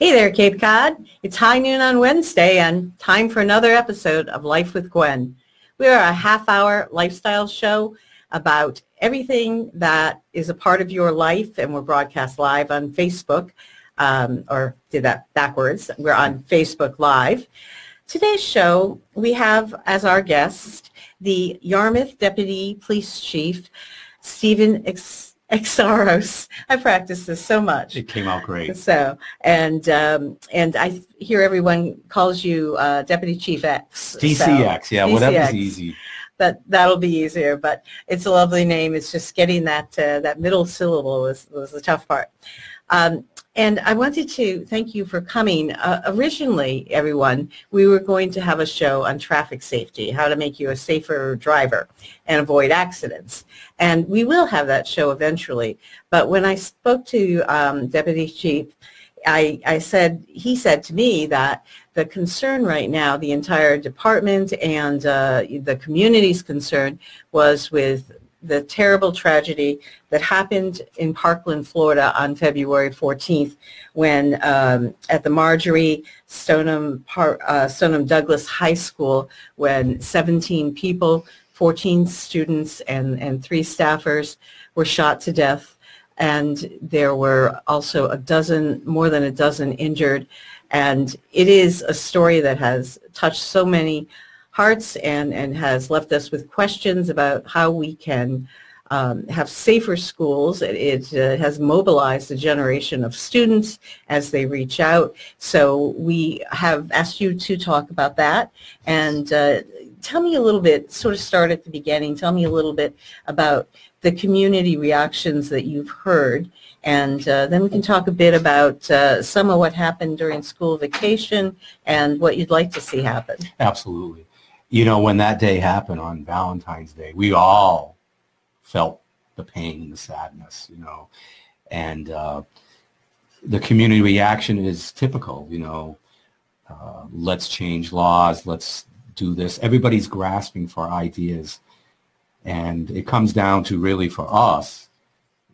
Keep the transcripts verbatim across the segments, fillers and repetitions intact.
Hey there, Cape Cod. It's high noon on Wednesday and time for another episode of Life with Gwen. We are a half-hour lifestyle show about everything that is a part of your life, and we're broadcast live on Facebook, um, or did that backwards. We're on Facebook Live. Today's show, we have as our guest the Yarmouth Deputy Police Chief, Stephen Xiarhos. I practiced this so much. It came out great. So, and um, and I hear everyone calls you uh, Deputy Chief X. D C X, so, yeah, D C X. Whatever's easy. That, that'll be easier, but it's a lovely name. It's just getting that uh, that middle syllable was, was the tough part. Um, and I wanted to thank you for coming. Uh, originally, everyone, we were going to have a show on traffic safety, how to make you a safer driver and avoid accidents. And we will have that show eventually. But when I spoke to um, Deputy Chief, I, I said, he said to me that the concern right now, the entire department and uh, the community's concern was with the terrible tragedy that happened in Parkland, Florida on February fourteenth when um, at the Marjory Stoneman, Par- uh, Stoneman Douglas High School, when seventeen people, fourteen students and, and three staffers were shot to death. And there were also a dozen, more than a dozen injured. And it is a story that has touched so many hearts and, and has left us with questions about how we can um, have safer schools. It, it uh, has mobilized a generation of students as they reach out. So we have asked you to talk about that. And uh, tell me a little bit, sort of start at the beginning, tell me a little bit about the community reactions that you've heard, and uh, then we can talk a bit about uh, some of what happened during school vacation and what you'd like to see happen. Absolutely. You know, when that day happened on Valentine's Day, we all felt the pain, the sadness, you know, and uh, the community reaction is typical, you know, uh, let's change laws, let's do this. Everybody's grasping for ideas. And it comes down to really for us,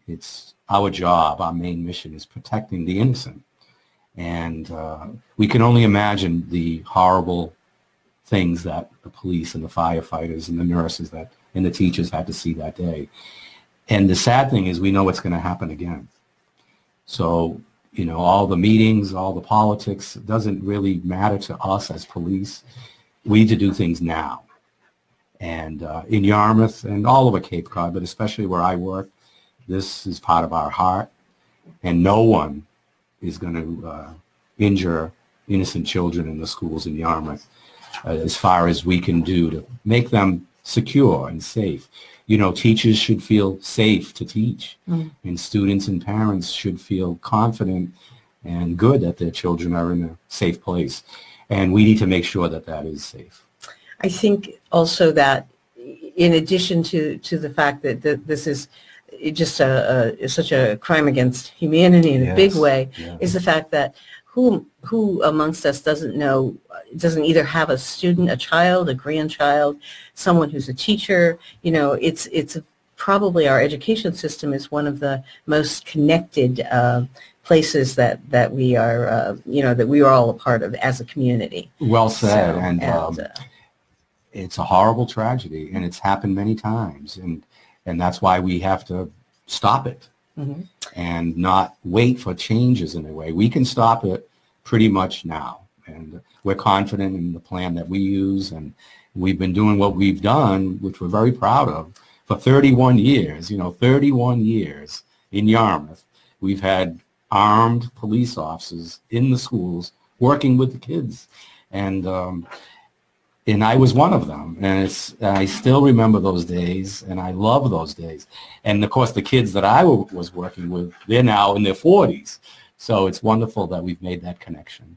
it's our job, our main mission is protecting the innocent. And uh, we can only imagine the horrible things that the police and the firefighters and the nurses that and the teachers had to see that day. And the sad thing is we know it's going to happen again. So, you know, all the meetings, all the politics, it doesn't really matter to us as police. We need to do things now. And uh, in Yarmouth and all over Cape Cod, but especially where I work, this is part of our heart. And no one is going to uh, injure innocent children in the schools in Yarmouth uh, as far as we can do to make them secure and safe. You know, teachers should feel safe to teach. Mm. And students and parents should feel confident and good that their children are in a safe place. And we need to make sure that that is safe. I think also that in addition to, to the fact that, that this is just a, a, such a crime against humanity in yes. a big way, yeah. is the fact that who who amongst us doesn't know, doesn't either have a student, a child, a grandchild, someone who's a teacher, you know, it's it's probably our education system is one of the most connected uh, places that, that we are, uh, you know, that we are all a part of as a community. Well said. So, and... and um, uh, it's a horrible tragedy, and it's happened many times, and and that's why we have to stop it mm-hmm. and not wait for changes in a way. We can stop it pretty much now, and we're confident in the plan that we use, and we've been doing what we've done, which we're very proud of, for thirty-one years. You know, thirty-one years in Yarmouth, we've had armed police officers in the schools working with the kids, and... Um, And I was one of them, and it's, I still remember those days, and I love those days. And, of course, the kids that I w- was working with, they're now in their forties, So it's wonderful that we've made that connection.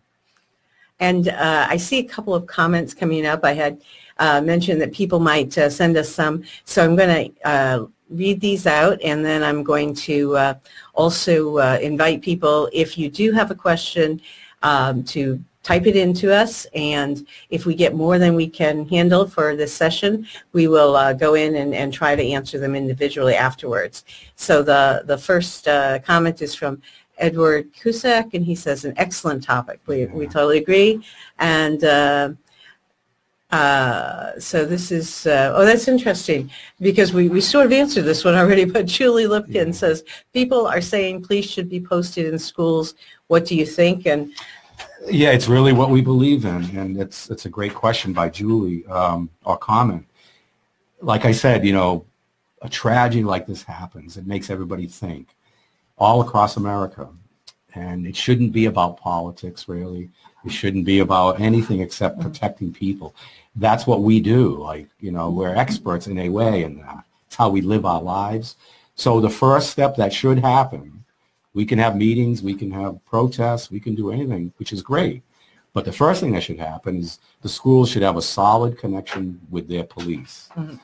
And uh, I see a couple of comments coming up. I had uh, mentioned that people might uh, send us some, so I'm going to uh, read these out, and then I'm going to uh, also uh, invite people, if you do have a question, um, to type it into us, and if we get more than we can handle for this session, we will uh, go in and, and try to answer them individually afterwards. So the, the first uh, comment is from Edward Cusack, and he says, an excellent topic. We, yeah. we totally agree. And uh, uh, so this is, uh, oh, that's interesting, because we, we sort of answered this one already, but Julie Lipkin yeah. says, people are saying police should be posted in schools. What do you think? And yeah, it's really what we believe in, and it's, it's a great question by Julie, um, or comment. Like I said, you know, a tragedy like this happens. It makes everybody think. All across America, and it shouldn't be about politics, really. It shouldn't be about anything except protecting people. That's what we do. Like, you know, we're experts in a way in that. It's how we live our lives. So the first step that should happen, we can have meetings, we can have protests, we can do anything, which is great. But the first thing that should happen is the schools should have a solid connection with their police. Mm-hmm.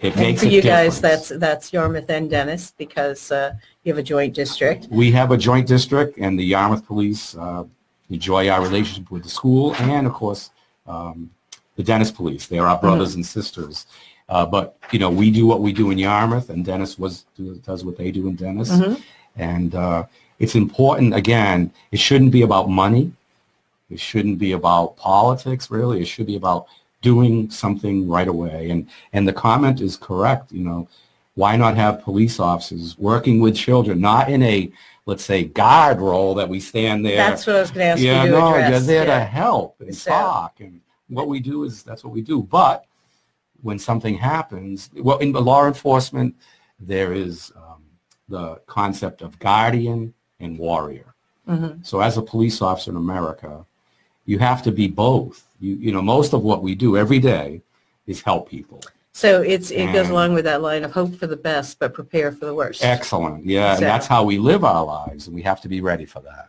It makes a difference. And for you guys, that's, that's Yarmouth and Dennis, because uh, you have a joint district. We have a joint district, and the Yarmouth Police uh, enjoy our relationship with the school, and of course um, the Dennis Police. They are our brothers mm-hmm. and sisters. Uh, but you know, we do what we do in Yarmouth, and Dennis was, does what they do in Dennis. Mm-hmm. And uh, it's important. Again, it shouldn't be about money. It shouldn't be about politics, really. It should be about doing something right away. And, and the comment is correct, you know, why not have police officers working with children, not in a, let's say, guard role that we stand there. That's what I was going to ask yeah, you to no, address. You're there yeah. to help and so. talk. And what we do is, that's what we do. But when something happens, well, in law enforcement, there is um, the concept of guardian and warrior. Mm-hmm. So as a police officer in America, you have to be both. You, you know, most of what we do every day is help people. So it's, it and goes along with that line of hope for the best, but prepare for the worst. Excellent. Yeah, so. And that's how we live our lives, and we have to be ready for that.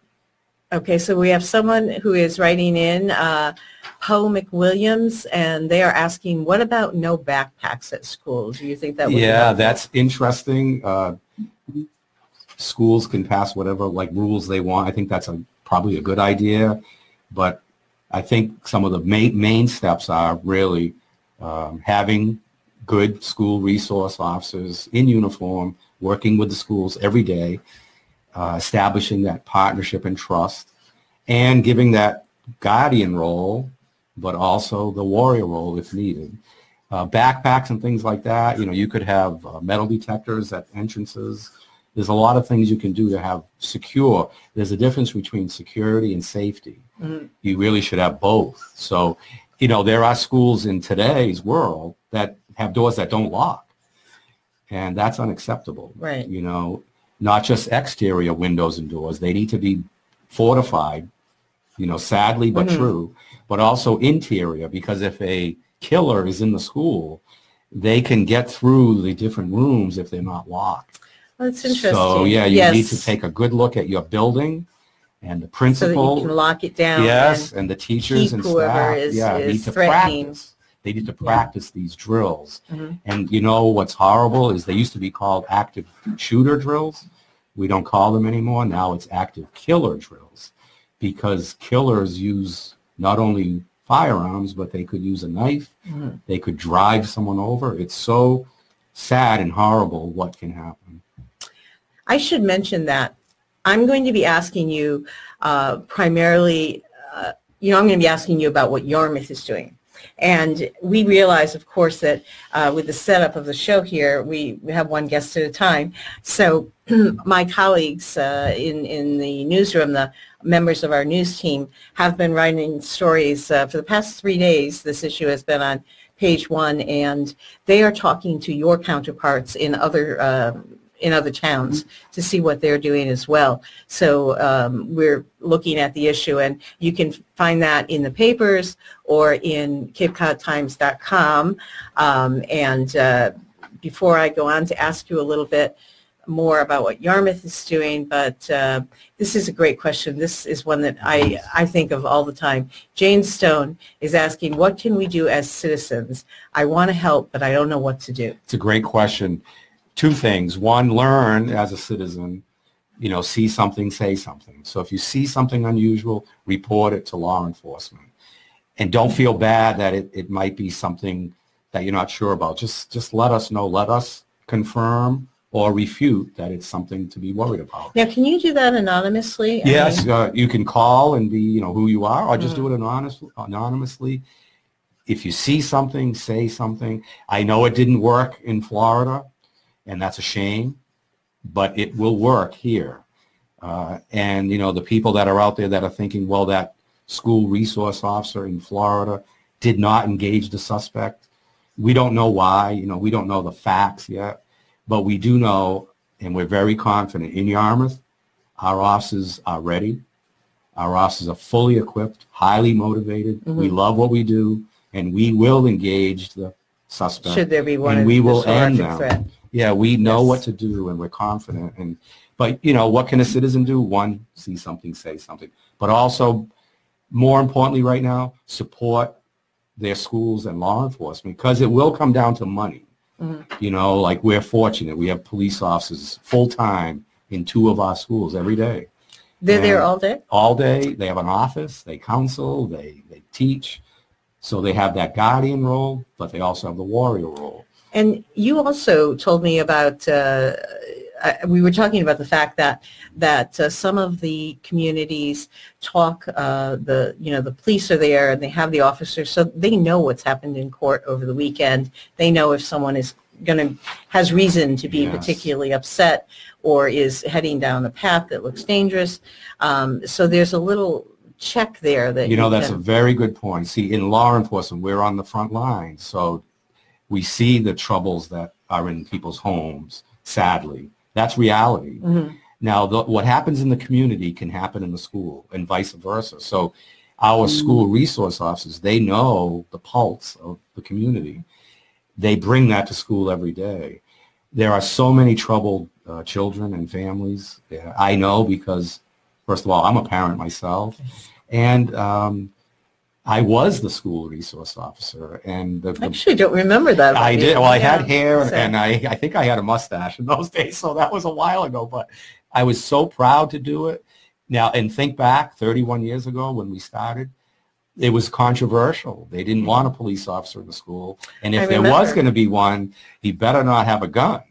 Okay, so we have someone who is writing in, uh, Poe McWilliams, and they are asking, what about no backpacks at school? Do you think that would Yeah, be that's interesting. Uh, schools can pass whatever, like, rules they want. I think that's a, probably a good idea, but I think some of the main, main steps are really um, having good school resource officers in uniform, working with the schools every day, uh, establishing that partnership and trust, and giving that guardian role, but also the warrior role if needed. Uh, backpacks and things like that, you know, you could have uh, metal detectors at entrances. There's a lot of things you can do to have secure. There's a difference between security and safety. Mm-hmm. You really should have both. So, you know, there are schools in today's world that have doors that don't lock, and that's unacceptable. Right. You know, not just exterior windows and doors. They need to be fortified, you know, sadly but mm-hmm. true, but also interior, because if a killer is in the school, they can get through the different rooms if they're not locked. That's interesting. So, yeah, you yes. need to take a good look at your building and the principal. So that you can lock it down. Yes, and, and the teachers and staff is, yeah, is need to practice. They need to practice yeah. these drills. Mm-hmm. And, you know, what's horrible is they used to be called active shooter drills. We don't call them anymore. Now it's active killer drills, because killers use not only firearms, but they could use a knife. Mm-hmm. They could drive someone over. It's so sad and horrible what can happen. I should mention that I'm going to be asking you uh, primarily, uh, you know, I'm going to be asking you about what Yarmouth is doing. And we realize, of course, that uh, with the setup of the show here, we have one guest at a time. So my colleagues uh, in, in the newsroom, the members of our news team, have been writing stories uh, for the past three days. This issue has been on page one, and they are talking to your counterparts in other uh, in other towns to see what they're doing as well. So um, we're looking at the issue, and you can find that in the papers or in Cape Cod Times dot com. Um, and uh, before I go on to ask you a little bit more about what Yarmouth is doing, but uh, this is a great question. This is one that I, I think of all the time. Jane Stone is asking, what can we do as citizens? I want to help, but I don't know what to do. It's a great question. Two things. One, learn as a citizen, you know, see something, say something. So if you see something unusual, report it to law enforcement. And don't feel bad that it, it might be something that you're not sure about. Just just let us know. Let us confirm or refute that it's something to be worried about. Now, can you do that anonymously? Yes, I mean, uh, you can call and be, you know, who you are, or just mm-hmm. do it anonymous, anonymously. If you see something, say something. I know it didn't work in Florida, and that's a shame, but it will work here. Uh, and, you know, the people that are out there that are thinking, well, that school resource officer in Florida did not engage the suspect. We don't know why, you know, we don't know the facts yet, but we do know, and we're very confident in Yarmouth, our officers are ready. Our officers are fully equipped, highly motivated. Mm-hmm. We love what we do, and we will engage the suspect. Should there be one? And we will end them. Threat. Yeah, we know yes. what to do, and we're confident. And but, you know, what can a citizen do? One, see something, say something. But also, more importantly right now, support their schools and law enforcement, because it will come down to money. Mm-hmm. You know, like, we're fortunate. We have police officers full-time in two of our schools every day. They're and there all day? All day. They have an office. They counsel. They, they teach. So they have that guardian role, but they also have the warrior role. And you also told me about, uh, I, we were talking about the fact that that uh, some of the communities talk, uh, the you know, the police are there and they have the officers, so they know what's happened in court over the weekend. They know if someone is going to, has reason to be yes. particularly upset or is heading down a path that looks dangerous. Um, so there's a little check there that you know. You that's can, a very good point. See, in law enforcement, we're on the front line, so we see the troubles that are in people's homes, sadly. That's reality. Mm-hmm. Now, the, what happens in the community can happen in the school and vice versa. So our mm-hmm. school resource officers, they know the pulse of the community. They bring that to school every day. There are so many troubled uh, children and families. Yeah, I know, because, first of all, I'm a parent myself. And um, I was the school resource officer, and the, the, I actually don't remember that. I did. Well, I yeah. had hair, so. and I, I think I had a mustache in those days, so that was a while ago. But I was so proud to do it. Now, and think back thirty-one years ago when we started, it was controversial. They didn't want a police officer in the school, and if there was going to be one, he better not have a gun.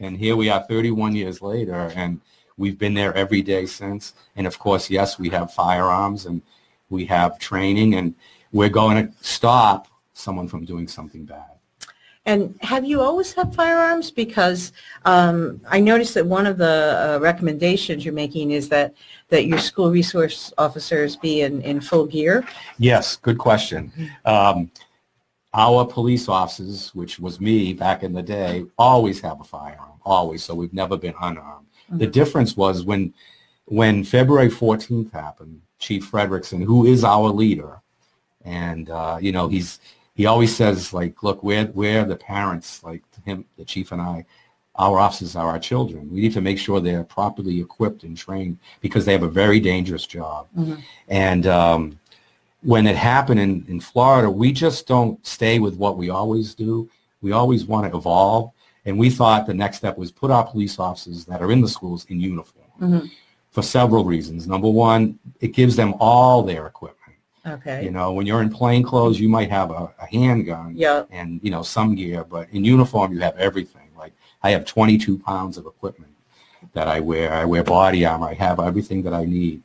And here we are thirty-one years later, and we've been there every day since. And, of course, yes, we have firearms, and we have training, and we're going to stop someone from doing something bad. And have you always had firearms? Because um, I noticed that one of the uh, recommendations you're making is that, that your school resource officers be in, in full gear. Yes, good question. Um, our police officers, which was me back in the day, always have a firearm, always, so we've never been unarmed. Mm-hmm. The difference was when, when February fourteenth happened, Chief Frederickson, who is our leader, and uh, you know, he's he always says, like, look, we're we're the parents, like him, the chief and I, our officers are our children. We need to make sure they're properly equipped and trained, because they have a very dangerous job. Mm-hmm. And um, when it happened in, in Florida, we just don't stay with what we always do. We always want to evolve, and we thought the next step was put our police officers that are in the schools in uniform. Mm-hmm. For several reasons. Number one, it gives them all their equipment. Okay. You know, when you're in plain clothes, you might have a, a handgun yep. and, you know, some gear, but in uniform, you have everything. Like, I have twenty-two pounds of equipment that I wear. I wear body armor. I have everything that I need.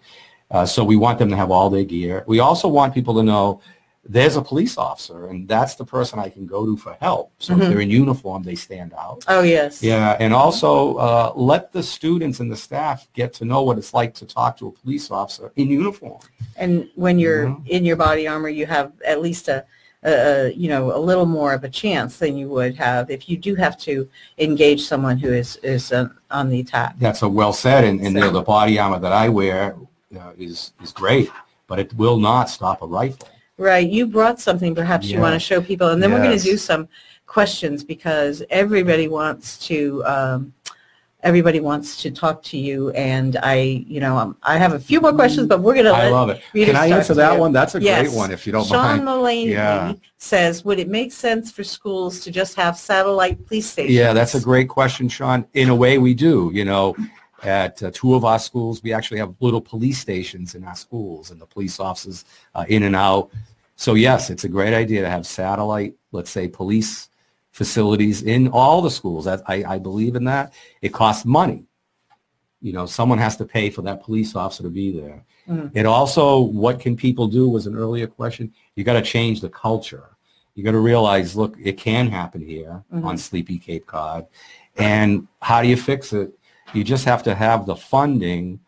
Uh, so we want them to have all their gear. We also want people to know there's a police officer, and that's the person I can go to for help. So mm-hmm. if they're in uniform, they stand out. Oh, yes. Yeah, and also uh, let the students and the staff get to know what it's like to talk to a police officer in uniform. And when you're mm-hmm. in your body armor, you have at least a, a, you know, a little more of a chance than you would have if you do have to engage someone who is, is uh, on the attack. That's a well said, and, and so. the, the body armor that I wear uh, is is great, but it will not stop a rifle. Right, you brought something perhaps yeah. you want to show people, and then yes. we're going to do some questions, because everybody wants to um, everybody wants to talk to you, and I, you know, um, I have a few more questions, but we're going to let I love it. Can I answer that you. one? That's a yes. great one, if you don't Sean mind. Sean Mullaney yeah. says, would it make sense for schools to just have satellite police stations? Yeah, that's a great question, Sean. In a way, we do. You know, at uh, two of our schools, we actually have little police stations in our schools, and the police officers uh, in and out. So, yes, it's a great idea to have satellite, let's say, police facilities in all the schools. I, I believe in that. It costs money. You know, someone has to pay for that police officer to be there. Mm. And also, what can people do was an earlier question. You got to change the culture. You got to realize, look, it can happen here mm-hmm. on sleepy Cape Cod. And how do you fix it? You just have to have the funding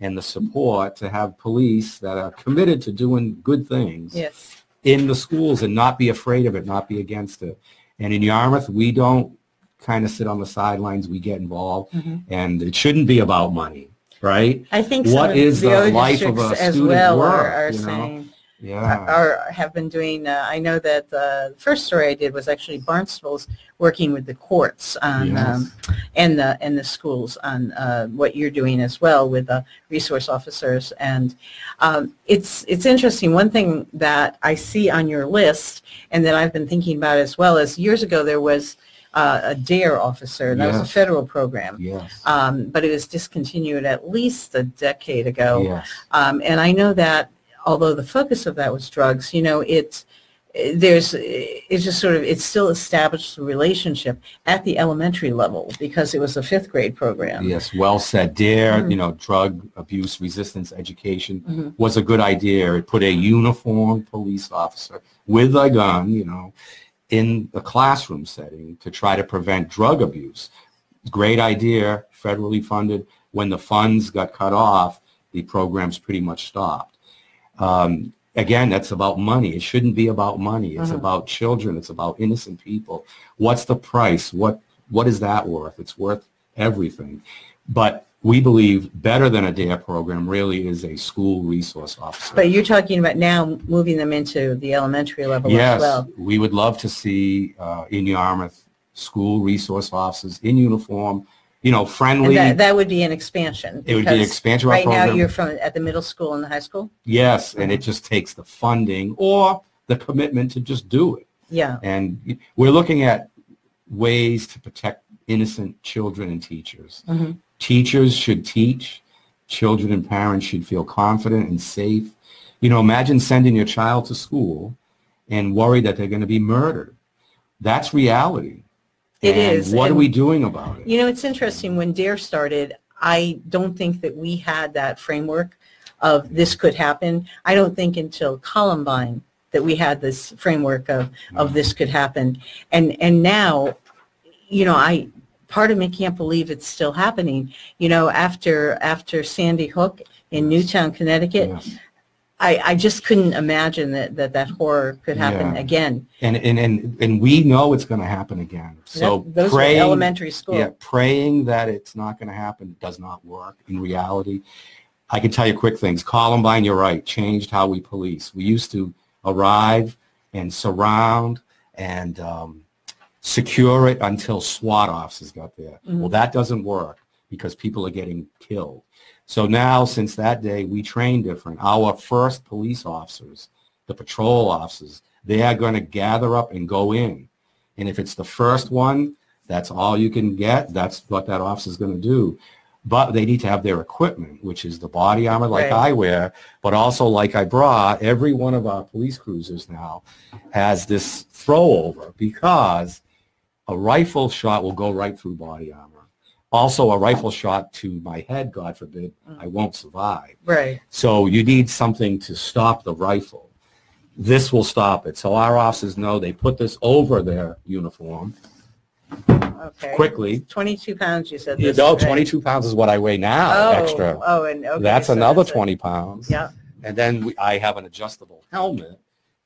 and the support to have police that are committed to doing good things yes. in the schools and not be afraid of it, not be against it. And in Yarmouth, we don't kind of sit on the sidelines. We get involved, mm-hmm. and it shouldn't be about money, right? I think what is the life of a student well work, are, are you know? saying, yeah, are, have been doing. Uh, I know that the first story I did was actually Barnstable's working with the courts on yes. um, and the and the schools on uh, what you're doing as well with the resource officers, and um, it's it's interesting. One thing that I see on your list and that I've been thinking about as well is years ago there was uh, a DARE officer. That yes. was a federal program, yes. um, but it was discontinued at least a decade ago, yes. um, and I know that. Although the focus of that was drugs, you know, it's there's it's just sort of it's still established the relationship at the elementary level because it was a fifth grade program. Yes, well said. DARE, mm. you know, drug abuse resistance education mm-hmm. was a good idea. It put a uniformed police officer with a gun, you know, in the classroom setting to try to prevent drug abuse. Great idea, federally funded. When the funds got cut off, the programs pretty much stopped. Um, again, that's about money. It shouldn't be about money. It's uh-huh. about children. It's about innocent people. What's the price? What What is that worth? It's worth everything. But we believe better than a DARE program really is a school resource officer. But you're talking about now moving them into the elementary level yes, as well. Yes, we would love to see uh, in Yarmouth school resource officers in uniform. You know, friendly. That, that would be an expansion. It would be an expansion. Right now, you're from at the middle school and the high school. Yes, and it just takes the funding or the commitment to just do it. Yeah. And we're looking at ways to protect innocent children and teachers. Mm-hmm. Teachers should teach. Children and parents should feel confident and safe. You know, imagine sending your child to school and worried that they're going to be murdered. That's reality. It and is. What and, are we doing about it? You know, it's interesting. When DARE started, I don't think that we had that framework of this could happen. I don't think until Columbine that we had this framework of, of this could happen. And and now, you know, I part of me can't believe it's still happening. You know, after after Sandy Hook in Newtown, Connecticut, yes. I, I just couldn't imagine that that, that horror could happen yeah. again. And, and and and we know it's going to happen again. So that, those praying, were elementary school. Yeah, praying that it's not going to happen does not work in reality. I can tell you quick things. Columbine, you're right, changed how we police. We used to arrive and surround and um, secure it until SWAT officers got there. Mm-hmm. Well, that doesn't work because people are getting killed. So now, since that day, we train different. Our first police officers, the patrol officers, they are going to gather up and go in. And if it's the first one, that's all you can get. That's what that officer is going to do. But they need to have their equipment, which is the body armor like right. I wear, but also like I brought, every one of our police cruisers now has this throwover because a rifle shot will go right through body armor. Also, a rifle shot to my head, God forbid, I won't survive. Right. So you need something to stop the rifle. This will stop it. So our officers know they put this over their uniform okay. quickly. twenty-two pounds, you said. This no, today. twenty-two pounds is what I weigh now, oh, extra. Oh, and okay. That's so another that's twenty pounds. Yeah. And then we, I have an adjustable helmet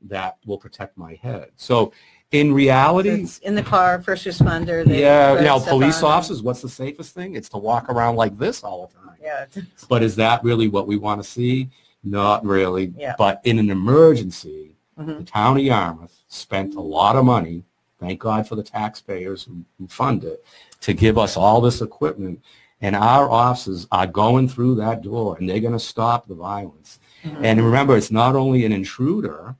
that will protect my head. So. In reality, it's in the car, first responder. They yeah, now police officers, what's the safest thing? It's to walk around like this all the time. Yeah. But is that really what we want to see? Not really. Yeah. But in an emergency, mm-hmm. the town of Yarmouth spent a lot of money, Thank God for the taxpayers who fund it to give us all this equipment. And our officers are going through that door, and they're going to stop the violence. Mm-hmm. And remember, it's not only an intruder,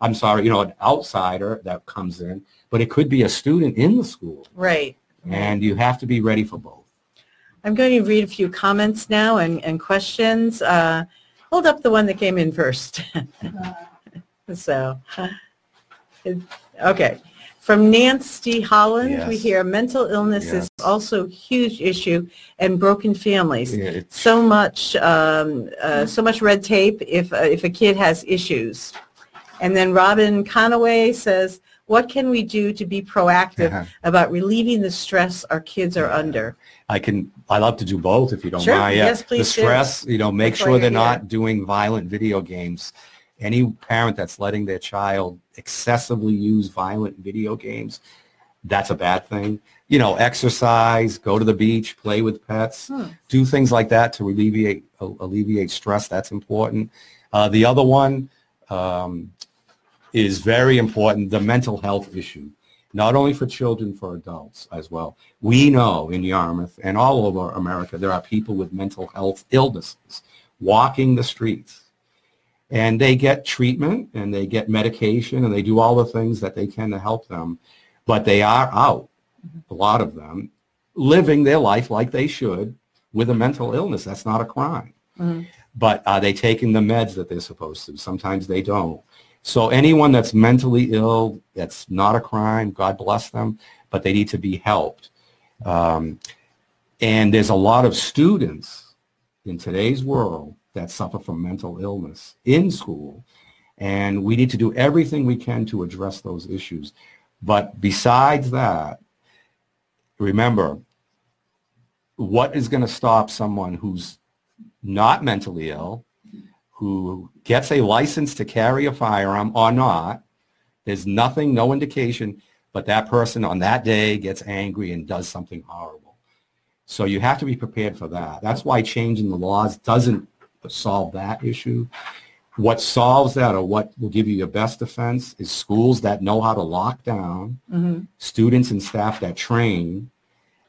I'm sorry, you know, an outsider that comes in, but it could be a student in the school. Right. And you have to be ready for both. I'm going to read a few comments now and, and questions. Uh, hold up the one that came in first. So, okay. From Nancy Holland, yes. We hear mental illness yes. is also a huge issue, and broken families. Yeah, so much, um, uh, so much red tape if uh, if a kid has issues. And then Robin Conaway says, "What can we do to be proactive uh-huh. about relieving the stress our kids are yeah. under?" I can. I love to do both, if you don't sure. mind. Yes, please. The stress, do. you know, make Before sure they're not here. doing violent video games. Any parent that's letting their child excessively use violent video games, that's a bad thing. You know, exercise, go to the beach, play with pets, hmm. do things like that to alleviate alleviate stress. That's important. Uh, the other one um, is very important: the mental health issue, not only for children, for adults as well. We know in Yarmouth and all over America there are people with mental health illnesses walking the streets. And they get treatment, and they get medication, and they do all the things that they can to help them. But they are out, a lot of them, living their life like they should with a mental illness. That's not a crime. Mm-hmm. But are they taking the meds that they're supposed to? Sometimes they don't. So anyone that's mentally ill, that's not a crime, God bless them, but they need to be helped. Um, and there's a lot of students in today's world that suffer from mental illness in school, and we need to do everything we can to address those issues. But besides that, remember, what is going to stop someone who's not mentally ill, who gets a license to carry a firearm or not? There's nothing, no indication, but that person on that day gets angry and does something horrible. So you have to be prepared for that. That's why changing the laws doesn't solve that issue. What solves that, or what will give you your best defense, is schools that know how to lock down, mm-hmm. students and staff that train,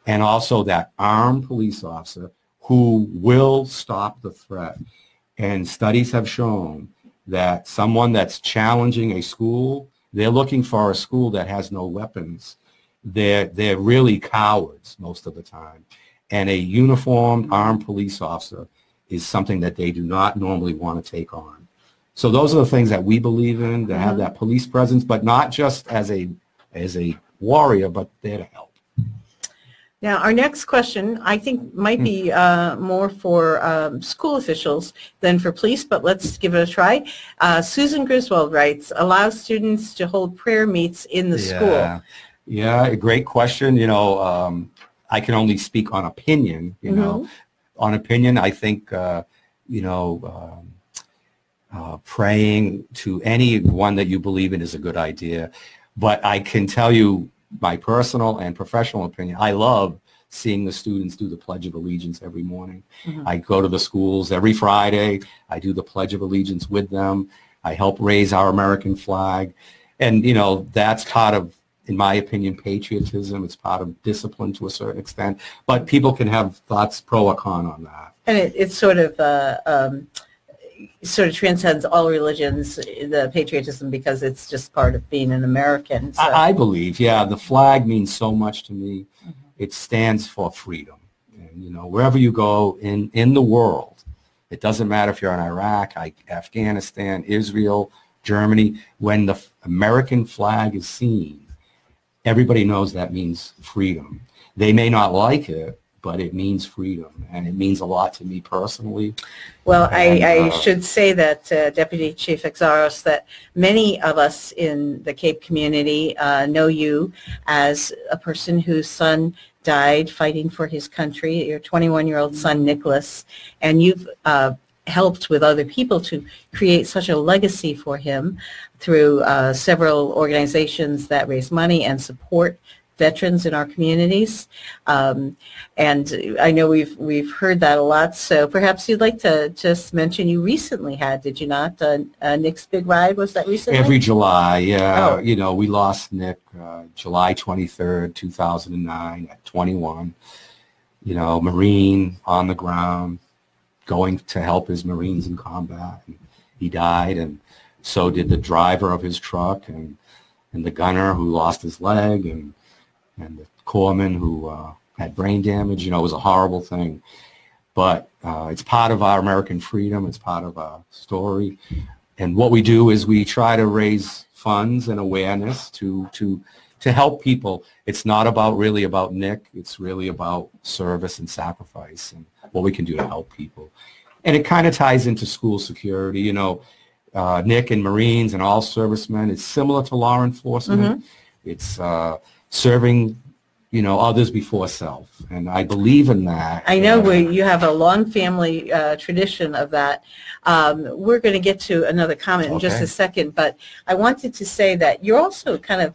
and also that armed police officer who will stop the threat. And studies have shown that someone that's challenging a school, they're looking for a school that has no weapons. They're, they're really cowards most of the time. And a uniformed armed police officer is something that they do not normally want to take on. So those are the things that we believe in, to mm-hmm. have that police presence, but not just as a as a warrior, but there to help. Now, our next question, I think, might be uh, more for um, school officials than for police, but let's give it a try. Uh, Susan Griswold writes, allow students to hold prayer meets in the yeah. school. Yeah, a great question. You know, um, I can only speak on opinion, you mm-hmm. know. On opinion, I think, uh, you know, um, uh, praying to anyone that you believe in is a good idea. But I can tell you my personal and professional opinion, I love seeing the students do the Pledge of Allegiance every morning. Mm-hmm. I go to the schools every Friday. I do the Pledge of Allegiance with them. I help raise our American flag. And, you know, that's part of, in my opinion, patriotism. It's part of discipline to a certain extent, but people can have thoughts pro or con on that. And it, it sort of uh, um, sort of transcends all religions, the patriotism, because it's just part of being an American. So. I, I believe, yeah, the flag means so much to me. Mm-hmm. It stands for freedom. And, you know, wherever you go in, in the world, it doesn't matter if you're in Iraq, I, Afghanistan, Israel, Germany, when the American flag is seen, everybody knows that means freedom. They may not like it, but it means freedom, and it means a lot to me personally. Well, and, I, I uh, should say that, uh, Deputy Chief Xiarhos, that many of us in the Cape community uh, know you as a person whose son died fighting for his country, your twenty-one-year-old son, Nicholas, and you've uh, helped with other people to create such a legacy for him through uh, several organizations that raise money and support veterans in our communities. Um, and I know we've we've heard that a lot, so perhaps you'd like to just mention you recently had, did you not, uh, uh, Nick's Big Ride, was that recently? Every July, yeah. Oh. You know, we lost Nick uh, July twenty-third, two thousand nine at twenty-one, you know, Marine on the ground, going to help his Marines in combat. And he died, and so did the driver of his truck, and and the gunner who lost his leg, and and the corpsman who uh, had brain damage. You know, it was a horrible thing. But uh, it's part of our American freedom. It's part of our story. And what we do is we try to raise funds and awareness to to to help people. It's not about really about Nick. It's really about service and sacrifice and what we can do to help people. And it kind of ties into school security. You know, uh, Nick and Marines and all servicemen, it's similar to law enforcement. Mm-hmm. It's uh, serving, you know, others before self. And I believe in that. I know we, you have a long family uh, tradition of that. Um, we're going to get to another comment okay. in just a second, but I wanted to say that you're also kind of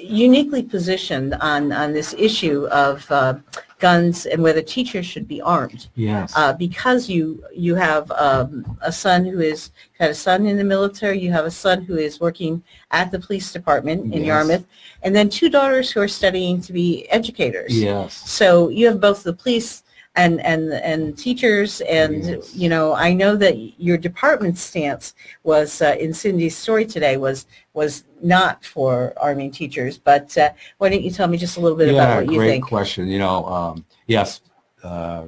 uniquely positioned on, on this issue of uh, guns and whether teachers should be armed. Yes. Uh, because you you have um, a son who is had a son in the military, you have a son who is working at the police department in yes. Yarmouth, and then two daughters who are studying to be educators. Yes. So you have both the police and and and teachers, and yes. you know, I know that your department stance was uh, in Cindy's story today was was not for arming teachers, but uh, why don't you tell me just a little bit yeah, about what you think? Yeah, great question. You know, um, yes, uh,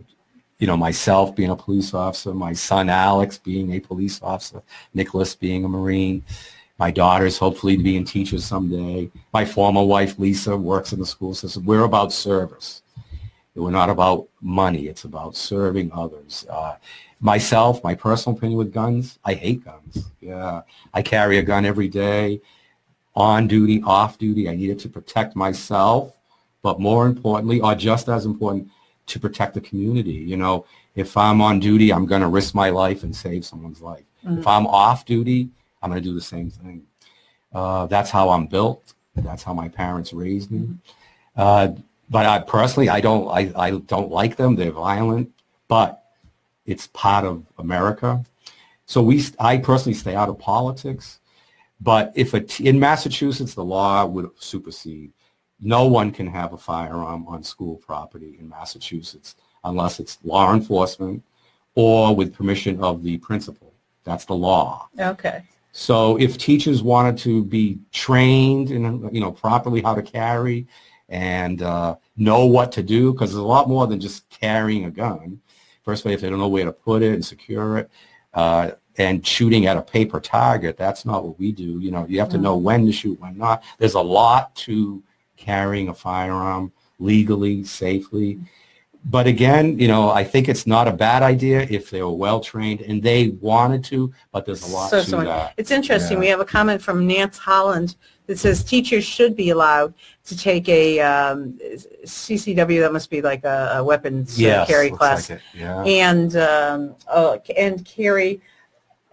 you know, myself being a police officer, my son Alex being a police officer, Nicholas being a Marine, my daughters hopefully to be in teachers someday. My former wife Lisa works in the school system. We're about service. We're not about money. It's about serving others. Uh, myself, my personal opinion with guns, I hate guns. Yeah, I carry a gun every day, on duty, off duty. I need it to protect myself, but more importantly, or just as important, to protect the community. You know, if I'm on duty, I'm going to risk my life and save someone's life. Mm-hmm. If I'm off duty, I'm going to do the same thing. Uh, that's how I'm built. That's how my parents raised me. Uh, But I personally, I don't, I, I don't like them. They're violent, but it's part of America. So we, I personally stay out of politics. But if a t- in Massachusetts, the law would supersede. No one can have a firearm on school property in Massachusetts unless it's law enforcement or with permission of the principal. That's the law. Okay. So if teachers wanted to be trained in, you know, properly how to carry, and uh, know what to do, because it's a lot more than just carrying a gun. First of all, if they don't know where to put it and secure it, uh, and shooting at a paper target, that's not what we do. You know, you have to know when to shoot, when not. There's a lot to carrying a firearm legally, safely. But again, you know, I think it's not a bad idea if they were well-trained and they wanted to, but there's a lot so, to so that. It's interesting. Yeah. We have a comment from Nance Holland that says teachers should be allowed to take a um, C C W, that must be like a, a weapons yes, carry class, like yeah. and um, uh, and carry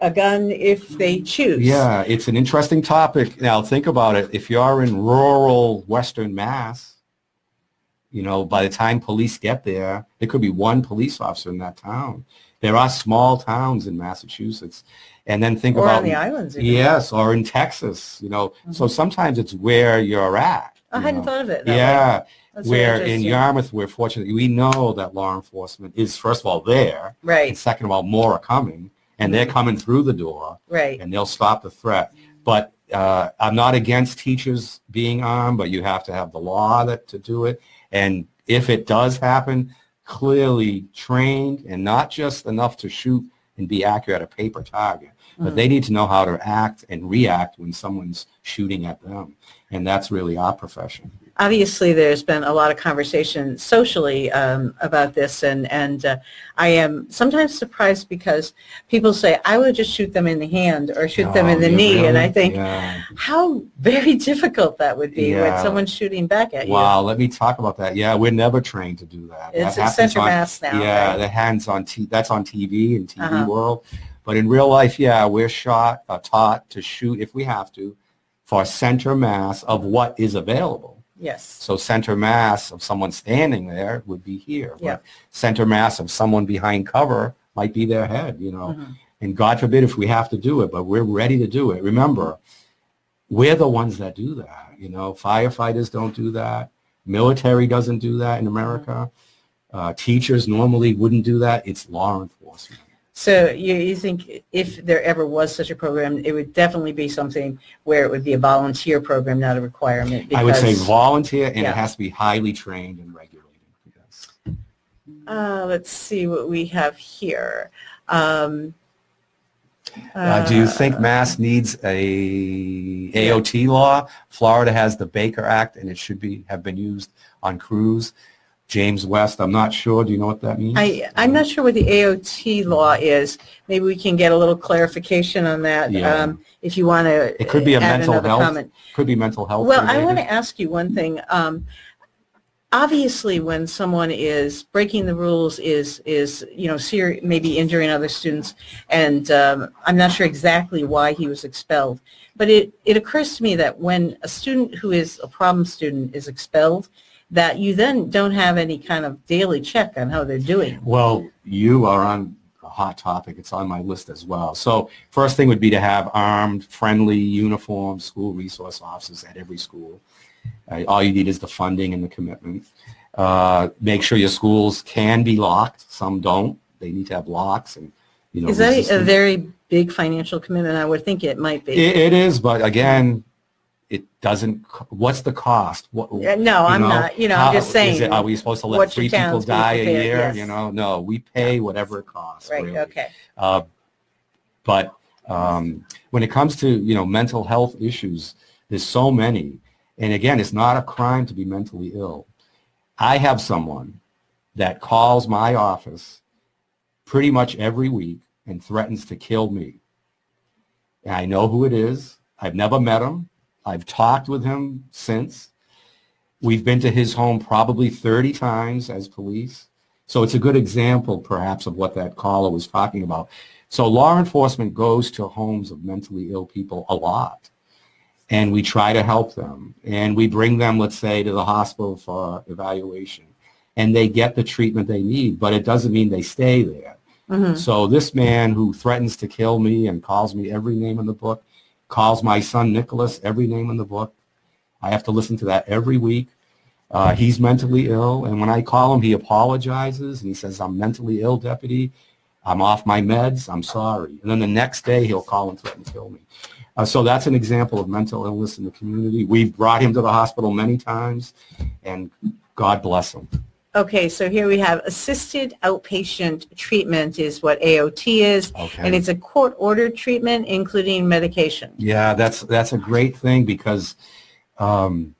a gun if they choose. Yeah, it's an interesting topic. Now think about it. If you are in rural Western Mass, you know, by the time police get there, there could be one police officer in that town. There are small towns in Massachusetts. And then think or about on the islands. Even. Yes, or in Texas, you know. Mm-hmm. So sometimes it's where you're at. You I hadn't know. thought of it. That yeah, where in Yarmouth, we're fortunate. We know that law enforcement is, first of all, there. Right. And second of all, more are coming, and they're coming through the door. Right. And they'll stop the threat. But uh, I'm not against teachers being armed, but you have to have the law that to do it. And if it does happen, clearly trained and not just enough to shoot and be accurate at a paper target. But they need to know how to act and react when someone's shooting at them. And that's really our profession. Obviously, there's been a lot of conversation socially um, about this. And, and uh, I am sometimes surprised because people say, I would just shoot them in the hand or shoot no, them in the knee. Really? And I think yeah. how very difficult that would be yeah. when someone's shooting back at wow, you. Wow, let me talk about that. Yeah, we're never trained to do that. It's that a center on, mass now. Yeah, right? the hands on t- that's on T V and T V uh-huh. world. But in real life, yeah, we're shot, uh, taught to shoot, if we have to, for center mass of what is available. Yes. So center mass of someone standing there would be here. Yeah. But center mass of someone behind cover might be their head, you know. Mm-hmm. And God forbid if we have to do it, but we're ready to do it. Remember, we're the ones that do that, you know. Firefighters don't do that. Military doesn't do that in America. Mm-hmm. uh, teachers normally wouldn't do that. It's law enforcement. So you, you think if there ever was such a program, it would definitely be something where it would be a volunteer program, not a requirement. Because, I would say volunteer, and yeah. it has to be highly trained and regulated. Yes. Uh, let's see what we have here. Um, uh, uh, do you think Mass needs a A O T law? Florida has the Baker Act, and it should be have been used on crews. James West, I'm not sure. Do you know what that means? I, I'm not sure what the A O T law is. Maybe we can get a little clarification on that. Yeah. Um, if you want to, it could be a mental health comment. Could be mental health. Well, related. I want to ask you one thing. Um, obviously, when someone is breaking the rules, is is you know, ser maybe injuring other students, and um, I'm not sure exactly why he was expelled. But it it occurs to me that when a student who is a problem student is expelled, that you then don't have any kind of daily check on how they're doing. Well, you are on a hot topic. It's on my list as well. So first thing would be to have armed, friendly, uniformed school resource officers at every school. Uh, all you need is the funding and the commitment. Uh, make sure your schools can be locked. Some don't. They need to have locks. And you know, is that resistance. A very big financial commitment? I would think it might be. It, it is, but again, it doesn't. What's the cost? What, no, you know, I'm not. You know, how, I'm just saying. Is it, are we supposed to let three people die a year? Yes. You know, no. We pay whatever it costs. Right. Really. Okay. Uh, but um, when it comes to you know mental health issues, there's so many. And again, it's not a crime to be mentally ill. I have someone that calls my office pretty much every week and threatens to kill me. And I know who it is. I've never met him. I've talked with him since. We've been to his home probably thirty times as police. So it's a good example, perhaps, of what that caller was talking about. So law enforcement goes to homes of mentally ill people a lot, and we try to help them. And we bring them, let's say, to the hospital for evaluation, and they get the treatment they need, but it doesn't mean they stay there. Mm-hmm. So this man who threatens to kill me and calls me every name in the book, calls my son Nicholas every name in the book. I have to listen to that every week. Uh, he's mentally ill, and when I call him, he apologizes, and he says, I'm mentally ill, deputy. I'm off my meds. I'm sorry. And then the next day, he'll call and threaten to kill me. Uh, so that's an example of mental illness in the community. We've brought him to the hospital many times, and God bless him. Okay, so here we have assisted outpatient treatment is what A O T is, okay. And it's a court-ordered treatment, including medication. Yeah, that's that's a great thing because, um,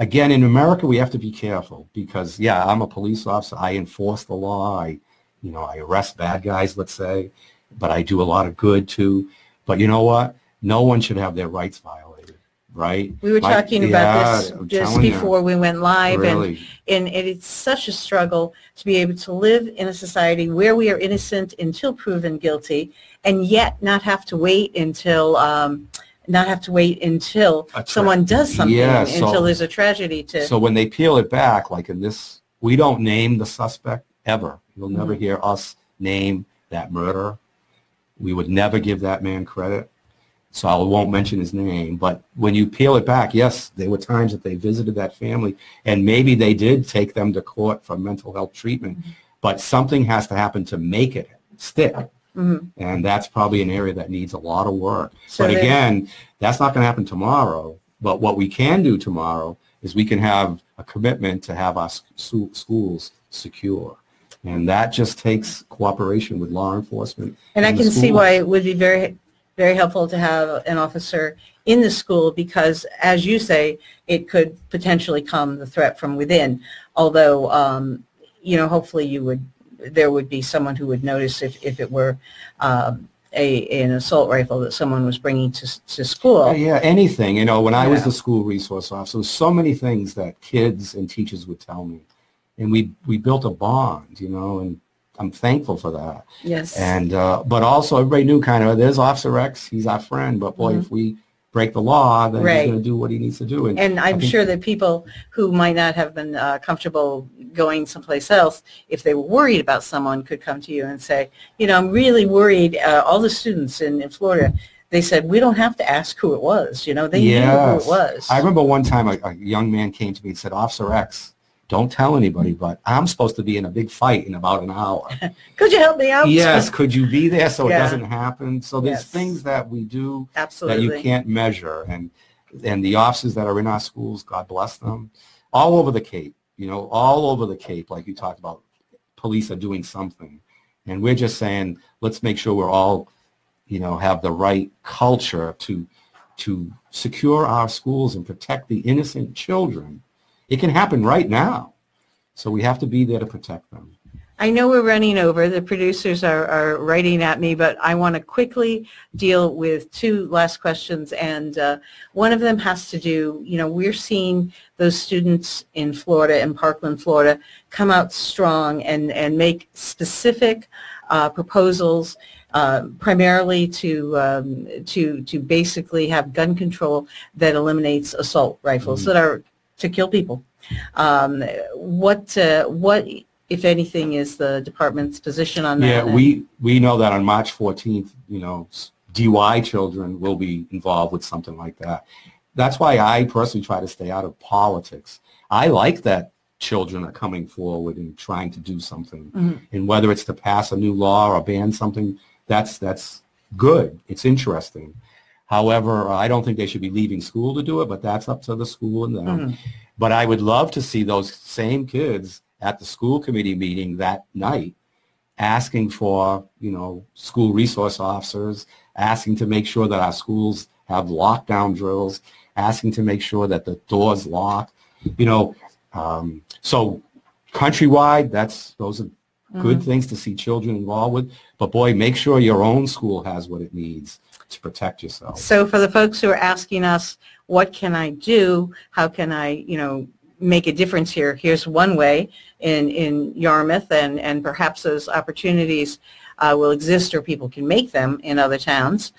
again, in America we have to be careful because, yeah, I'm a police officer. I enforce the law. I, you know, I arrest bad guys, let's say, but I do a lot of good too. But you know what? No one should have their rights violated. Right. We were My, talking yeah, about this I'm just before you. we went live, really. and, and it, it's such a struggle to be able to live in a society where we are innocent until proven guilty, and yet not have to wait until um, not have to wait until someone does something yeah, so, until there's a tragedy. To so when they peel it back, like in this, we don't name the suspect ever. You'll never mm-hmm. hear us name that murderer. We would never give that man credit. So I won't mention his name, but when you peel it back, yes, there were times that they visited that family, and maybe they did take them to court for mental health treatment, mm-hmm. but something has to happen to make it stick, mm-hmm. and that's probably an area that needs a lot of work. So but again, that's not going to happen tomorrow, but what we can do tomorrow is we can have a commitment to have our sc- schools secure. And that just takes cooperation with law enforcement. And, and I can see why it would be very... very helpful to have an officer in the school because, as you say, it could potentially come the threat from within. Although, um, you know, hopefully you would, there would be someone who would notice if, if it were um, a, an assault rifle that someone was bringing to, to school. Yeah, anything. You know, when I yeah. was the school resource officer, so many things that kids and teachers would tell me. And we, we built a bond, you know, and I'm thankful for that. Yes. And uh, but also everybody knew kind of there's Officer X. He's our friend. But boy, mm-hmm. if we break the law, then right. he's going to do what he needs to do. And, and I'm sure that people who might not have been uh, comfortable going someplace else, if they were worried about someone, could come to you and say, you know, I'm really worried. Uh, all the students in, in Florida, they said, we don't have to ask who it was. You know, they yes. knew who it was. I remember one time a, a young man came to me and said, Officer X, don't tell anybody, but I'm supposed to be in a big fight in about an hour. Could you help me out? Yes, could you be there so yeah. it doesn't happen? So there's yes. things that we do Absolutely. That you can't measure. And and the officers that are in our schools, God bless them, all over the Cape, you know, all over the Cape, like you talked about, police are doing something. And we're just saying, let's make sure we're all, you know, have the right culture to to secure our schools and protect the innocent children. It can happen right now, so we have to be there to protect them. I know we're running over. The producers are, are writing at me, but I want to quickly deal with two last questions, and uh, one of them has to do, you know, we're seeing those students in Florida, in Parkland, Florida, come out strong and, and make specific uh, proposals Uh, primarily to um, to to basically have gun control that eliminates assault rifles mm-hmm. that are to kill people. Um, what uh, what if anything is the department's position on that? Yeah, we we know that on March fourteenth, you know, D U I children will be involved with something like that. That's why I personally try to stay out of politics. I like that children are coming forward and trying to do something, mm-hmm. and whether it's to pass a new law or ban something. That's that's good. It's interesting. However, I don't think they should be leaving school to do it, but that's up to the school and them. Mm-hmm. But I would love to see those same kids at the school committee meeting that night asking for, you know, school resource officers, asking to make sure that our schools have lockdown drills, asking to make sure that the doors lock. You know, um, so countrywide, that's those are good mm-hmm. things to see children involved with, but boy, make sure your own school has what it needs to protect yourself. So for the folks who are asking us, what can I do? How can I, you know, make a difference here? Here's one way in, in Yarmouth, and, and perhaps those opportunities uh, will exist or people can make them in other towns.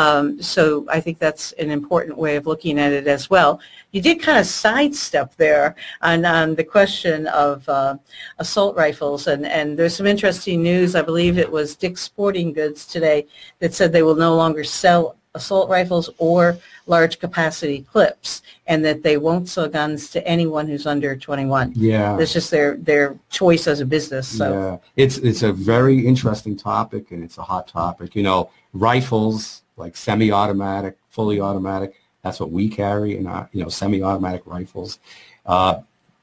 Um, so I think that's an important way of looking at it as well. You did kind of sidestep there on, on the question of uh, assault rifles, and, and there's some interesting news. I believe it was Dick's Sporting Goods today that said they will no longer sell assault rifles or large capacity clips, and that they won't sell guns to anyone who's under twenty-one. Yeah, that's just their their choice as a business. So yeah. it's it's a very interesting topic, and it's a hot topic. You know, rifles like semi-automatic, fully automatic. That's what we carry, and our, you know, semi-automatic rifles. Uh,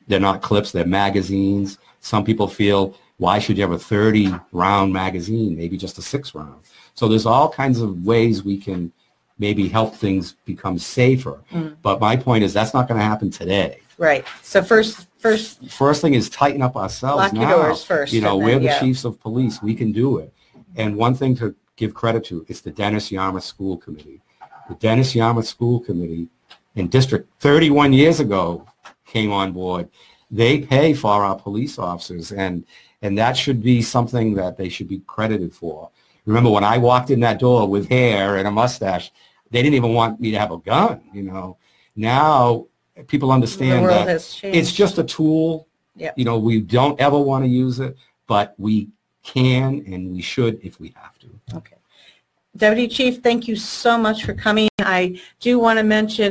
they're not clips; they're magazines. Some people feel, why should you have a thirty-round magazine? Maybe just a six-round. So there's all kinds of ways we can maybe help things become safer. Mm. But my point is that's not going to happen today. Right. So first, first, first thing is tighten up ourselves. Lock now. Your doors first. You know, we're then, the yeah. chiefs of police. We can do it. And one thing to give credit to is the Dennis Yarmouth School Committee. The Dennis Yarmouth School Committee in District thirty-one years ago came on board. They pay for our police officers, and and that should be something that they should be credited for. Remember when I walked in that door with hair and a mustache, they didn't even want me to have a gun, you know. Now people understand that it's just a tool. Yep. You know, we don't ever want to use it, but we can and we should if we have to. Okay. Deputy Chief, thank you so much for coming. I do want to mention,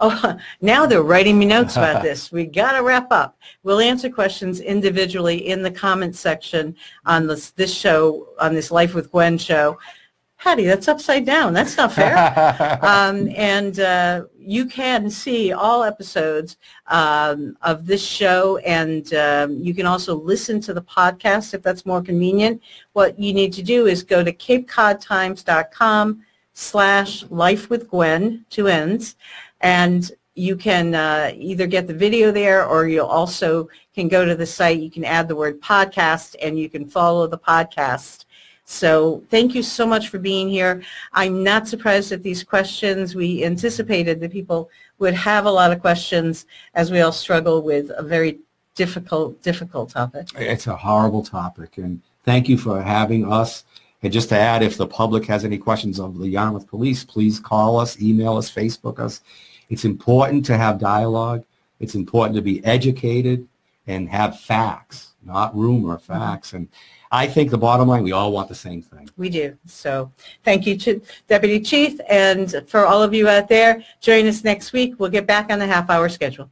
oh, now they're writing me notes about this. We got to wrap up. We'll answer questions individually in the comments section on this, this show, on this Life with Gwen show. Howdy, that's upside down. That's not fair. um, and uh, you can see all episodes um, of this show, and um, you can also listen to the podcast if that's more convenient. What you need to do is go to CapeCodTimes.com slash Life with Gwen, two N's, and you can uh, either get the video there, or you'll also can go to the site. You can add the word podcast, and you can follow the podcast. So thank you so much for being here. I'm not surprised at these questions. We anticipated that people would have a lot of questions as we all struggle with a very difficult, difficult topic. It's a horrible topic, and thank you for having us. And just to add, if the public has any questions of the Yarmouth Police, please call us, email us, Facebook us. It's important to have dialogue. It's important to be educated and have facts, not rumor, facts. And I think the bottom line, we all want the same thing. We do. So thank you, Ch- Deputy Chief. And for all of you out there, join us next week. We'll get back on the half-hour schedule.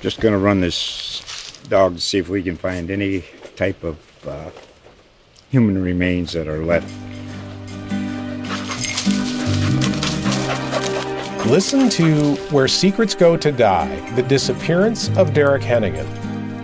Just going to run this dog to see if we can find any type of uh, human remains that are left. Listen to Where Secrets Go to Die, The Disappearance of Derek Hennigan.